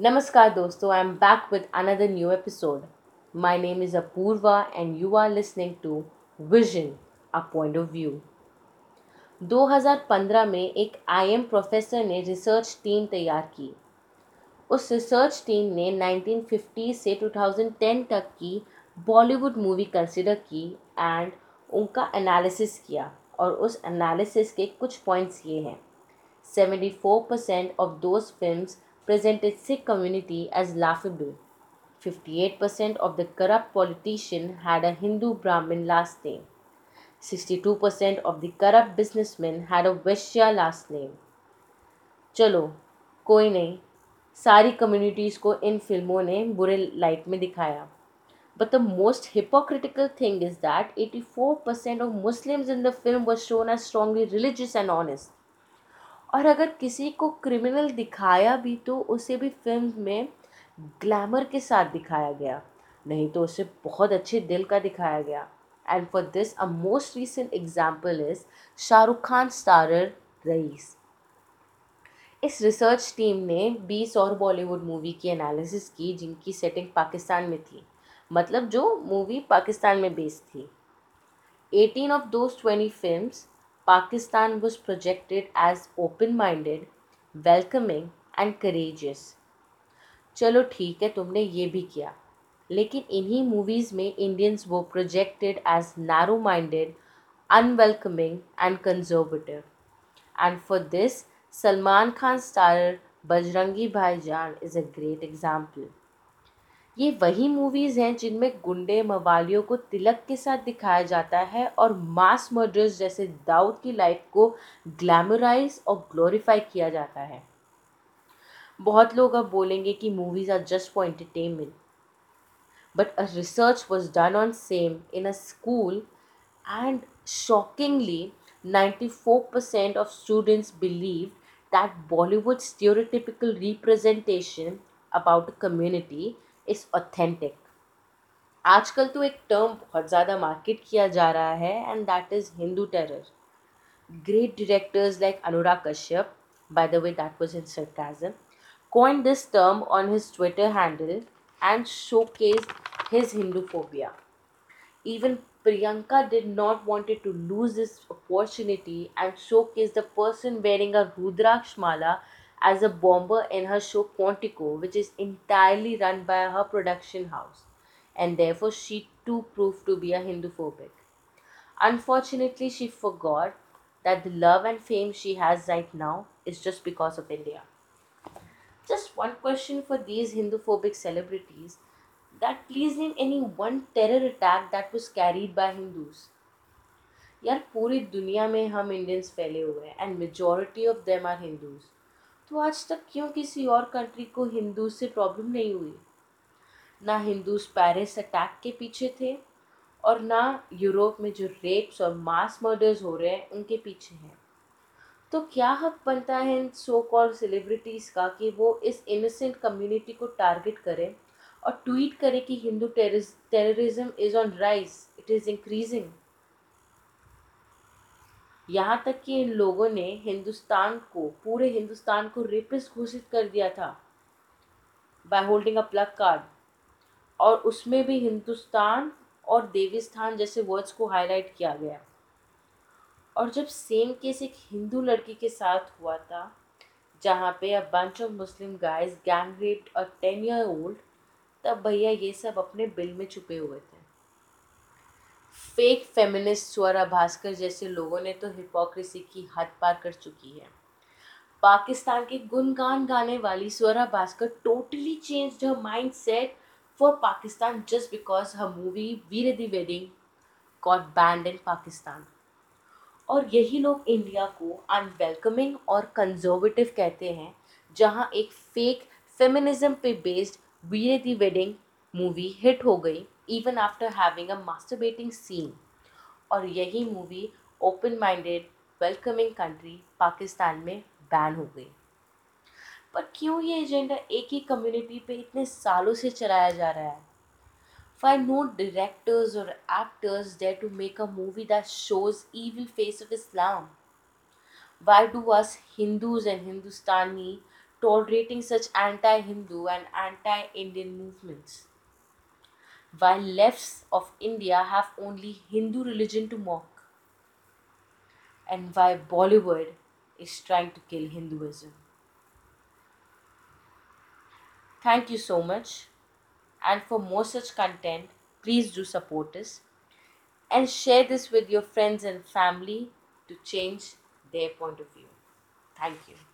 नमस्कार दोस्तों, I am back with another new episode. My name is Apoorva and you are listening to vision a point of view. 2015 में एक IM professor ने research team तैयार की. उस रिसर्च टीम ने 1950 से 2010 तक की बॉलीवुड मूवी कंसिडर की एंड उनका एनालिसिस किया. और उस एनालिसिस के कुछ पॉइंट्स ये हैं. 74% of those films presented Sikh community as laughable. 58% of the corrupt politician had a Hindu Brahmin last name. 62% of the corrupt businessmen had a Vaishya last name. चलो कोई नहीं, सारी communities को इन फिल्मों ने बुरे लाइट में दिखाया. But the most hypocritical thing is that 84% of Muslims in the film were shown as strongly religious and honest. और अगर किसी को क्रिमिनल दिखाया भी तो उसे भी फिल्म में ग्लैमर के साथ दिखाया गया, नहीं तो उसे बहुत अच्छे दिल का दिखाया गया. And for this a most recent example is Shahrukh Khan starrer Raees. इस रिसर्च टीम ने 20 और बॉलीवुड मूवी की एनालिसिस की जिनकी सेटिंग पाकिस्तान में थी, मतलब जो मूवी पाकिस्तान में बेस्ड थी. 18 of those 20 films Pakistan was projected as open-minded, welcoming and courageous. चलो ठीक है, तुमने ये भी किया, लेकिन इन्हीं मूवीज़ में इंडियंस वो projected as narrow minded, unwelcoming and conservative. And for this Salman Khan starrer Bajrangi Bhaijaan is a great example. ये वही मूवीज़ हैं जिनमें गुंडे मवालियों को तिलक के साथ दिखाया जाता है और मास मर्डर्स जैसे दाऊद की लाइफ को ग्लैमराइज और ग्लोरीफाई किया जाता है. बहुत लोग अब बोलेंगे कि movies are just for entertainment, but a research was done on same in a school and shockingly 94% of students believe that Bollywood stereotypical representation about a community is authentic. आजकल तो एक टर्म बहुत ज़्यादा मार्केट किया जा रहा है and that is Hindu terror. Great directors like Anurag Kashyap, by the way that was in sarcasm, coined this term on his Twitter handle and showcased his Hinduphobia. Even Priyanka did not wanted to lose this opportunity and showcased the person wearing a rudraksha mala as a bomber in her show Quantico, which is entirely run by her production house, and therefore she too proved to be a Hinduphobic. Unfortunately, she forgot that the love and fame she has right now is just because of India. Just one question for these Hinduphobic celebrities, that please name any one terror attack that was carried by Hindus. यार पूरी दुनिया में हम Indians फैले हुए हैं and majority of them are Hindus. तो आज तक क्यों किसी और कंट्री को हिंदू से प्रॉब्लम नहीं हुई? ना हिंदूज पेरिस अटैक के पीछे थे और ना यूरोप में जो रेप्स और मास मर्डर्स हो रहे हैं उनके पीछे हैं. तो क्या हक बनता है इन सो कॉल्ड सेलिब्रिटीज़ का कि वो इस इनोसेंट कम्युनिटी को टारगेट करें और ट्वीट करें कि Hindu terrorism is on rise, it is increasing. यहाँ तक कि इन लोगों ने हिंदुस्तान को, पूरे हिंदुस्तान को रेपिस्ट घोषित कर दिया था by holding a placard, और उसमें भी हिंदुस्तान और देविस्थान जैसे वर्ड्स को हाईलाइट किया गया. और जब सेम केस एक हिंदू लड़की के साथ हुआ था जहाँ पे a bunch of Muslim guys gang raped a 10-year-old, तब भैया ये सब अपने बिल में छुपे हुए थे. फेक फेमिनिस्ट स्वरा भास्कर जैसे लोगों ने तो हिपोक्रेसी की हद पार कर चुकी है. पाकिस्तान के गुणगान गाने वाली Swara Bhaskar totally changed her mindset for Pakistan just because her movie Veere Di wedding got banned in Pakistan. और यही लोग इंडिया को अनवेलकमिंग और कंजर्वेटिव कहते हैं, जहां एक फेक फेमिनिज्म पे बेस्ड वीरे दी वेडिंग मूवी हिट हो गई even after having a masturbating scene. और यही movie open minded welcoming country Pakistan में बैन हो गई. पर क्यों ये एजेंडा एक ही कम्युनिटी पे इतने सालों से चलाया जा रहा है? Why no directors or actors dare to make a movie that shows evil face of Islam? Why do us Hindus and Hindustani tolerating such anti-Hindu and anti-Indian movements, while lefts of India have only Hindu religion to mock, and why Bollywood is trying to kill Hinduism. Thank you so much, and for more such content, please do support us and share this with your friends and family to change their point of view. Thank you.